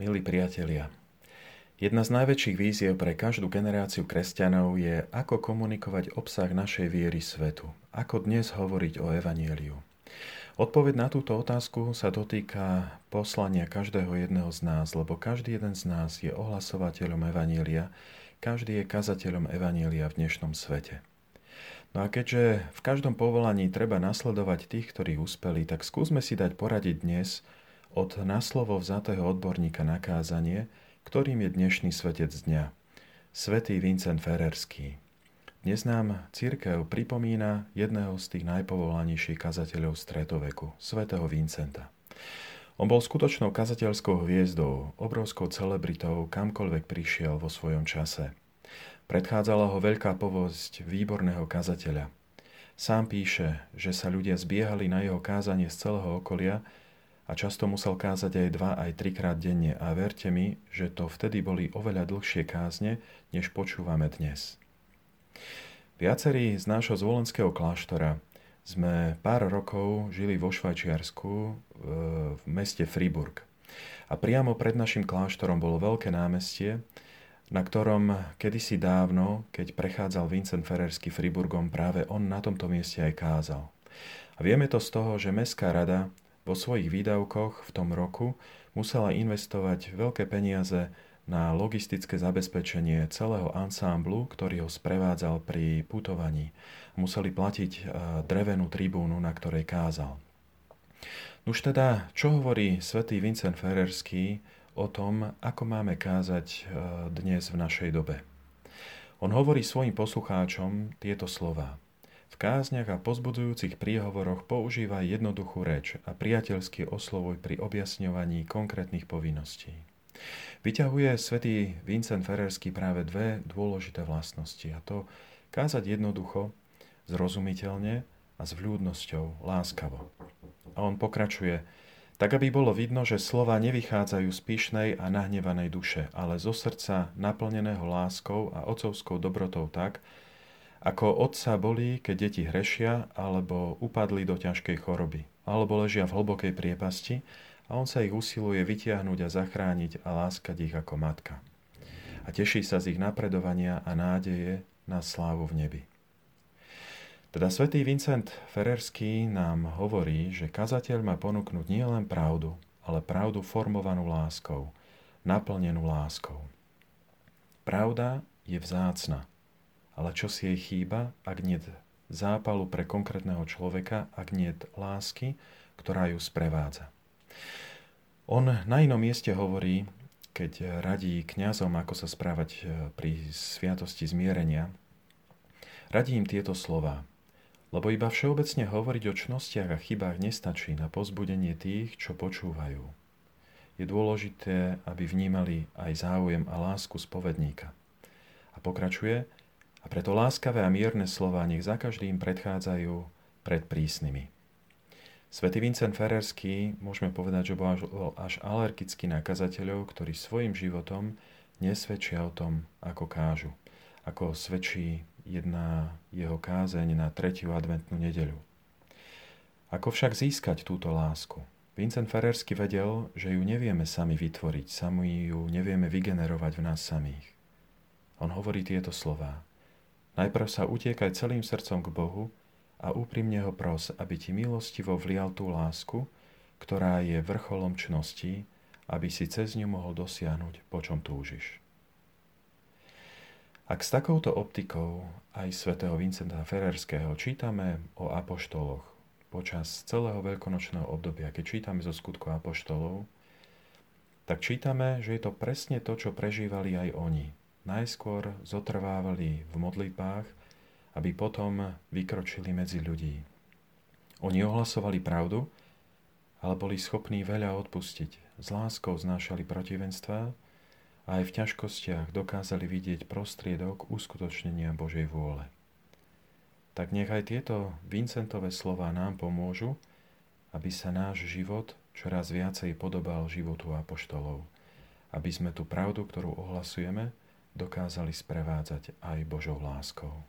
Milí priatelia, jedna z najväčších víziev pre každú generáciu kresťanov je, ako komunikovať obsah našej viery svetu, ako dnes hovoriť o evanjeliu. Odpoveď na túto otázku sa dotýka poslania každého jedného z nás, lebo každý jeden z nás je ohlasovateľom evanjelia, každý je kazateľom evanjelia v dnešnom svete. No a keďže v každom povolaní treba nasledovať tých, ktorí uspeli, tak skúsme si dať poradiť dnes od naslovo vzatého odborníka na kázanie, ktorým je dnešný svetec dňa, svätý Vincent Ferrerský. Dnes nám cirkev pripomína jedného z tých najpovolanejších kazateľov stredoveku, svätého Vincenta. On bol skutočnou kazateľskou hviezdou, obrovskou celebritou, kamkoľvek prišiel vo svojom čase. Predchádzala ho veľká povosť výborného kazateľa. Sám píše, že sa ľudia zbiehali na jeho kázanie z celého okolia, a často musel kázať aj 2-3 krát denne a verte mi, že to vtedy boli oveľa dlhšie kázne, než počúvame dnes. Viacerí z nášho zvolenského kláštora sme pár rokov žili vo Švajčiarsku v meste Freiburg. A priamo pred našim kláštorom bolo veľké námestie, na ktorom kedysi dávno, keď prechádzal Vincent Ferrerský Freiburgom, práve on na tomto mieste aj kázal. A vieme to z toho, že mestská rada vo svojich výdavkoch v tom roku musela investovať veľké peniaze na logistické zabezpečenie celého ansámblu, ktorý ho sprevádzal pri putovaní. Museli platiť drevenú tribúnu, na ktorej kázal. Nuž teda, čo hovorí svätý Vincent Ferrerský o tom, ako máme kázať dnes v našej dobe? On hovorí svojim poslucháčom tieto slová. V kázniach a pozbudzujúcich príhovoroch používaj jednoduchú reč a priateľsky oslovuj pri objasňovaní konkrétnych povinností. Vyťahuje svätý Vincent Ferrerský práve dve dôležité vlastnosti, a to kázať jednoducho, zrozumiteľne a s vľúdnosťou, láskavo. A on pokračuje, tak aby bolo vidno, že slova nevychádzajú z pyšnej a nahnevanej duše, ale zo srdca naplneného láskou a otcovskou dobrotou tak, ako otca bolí, keď deti hrešia, alebo upadli do ťažkej choroby, alebo ležia v hlbokej priepasti a on sa ich usiluje vytiahnuť a zachrániť a láskať ich ako matka. A teší sa z ich napredovania a nádeje na slávu v nebi. Teda svätý Vincent Ferrerský nám hovorí, že kazateľ má ponúknuť nielen pravdu, ale pravdu formovanú láskou, naplnenú láskou. Pravda je vzácna. Ale čo si jej chýba, ak niet zápalu pre konkrétneho človeka, ak niet lásky, ktorá ju sprevádza. On na inom mieste hovorí, keď radí kňazom, ako sa správať pri sviatosti zmierenia, radí im tieto slová. Lebo iba všeobecne hovoriť o čnostiach a chybách nestačí na povzbudenie tých, čo počúvajú. Je dôležité, aby vnímali aj záujem a lásku spovedníka. A pokračuje, a preto láskavé a mierne slová nech za každým predchádzajú pred prísnymi. Svätý Vincent Ferrerský, môžeme povedať, že bol až alergický na kazateľov, ktorí svojim životom nesvedčia o tom, ako kážu. Ako svedčí jedna jeho kázeň na 3. adventnú nedeľu. Ako však získať túto lásku? Vincent Ferrerský vedel, že ju nevieme sami vytvoriť, sami ju nevieme vygenerovať v nás samých. On hovorí tieto slová. Najprv sa utiekaj celým srdcom k Bohu a úprimne ho pros, aby ti milostivo vlial tú lásku, ktorá je vrcholom čností, aby si cez ňu mohol dosiahnuť, po čom túžiš. Ak s takouto optikou aj svätého Vincenta Ferrerského čítame o apoštoloch počas celého veľkonočného obdobia, keď čítame zo skutkov apoštolov, tak čítame, že je to presne to, čo prežívali aj oni. Najskôr zotrvávali v modlitbách, aby potom vykročili medzi ľudí. Oni ohlasovali pravdu, ale boli schopní veľa odpustiť. S láskou znášali protivenstva a aj v ťažkostiach dokázali vidieť prostriedok uskutočnenia Božej vôle. Tak nech aj tieto Vincentove slová nám pomôžu, aby sa náš život čoraz viacej podobal životu apoštolov. Aby sme tú pravdu, ktorú ohlasujeme, dokázali sprevádzať aj Božou láskou.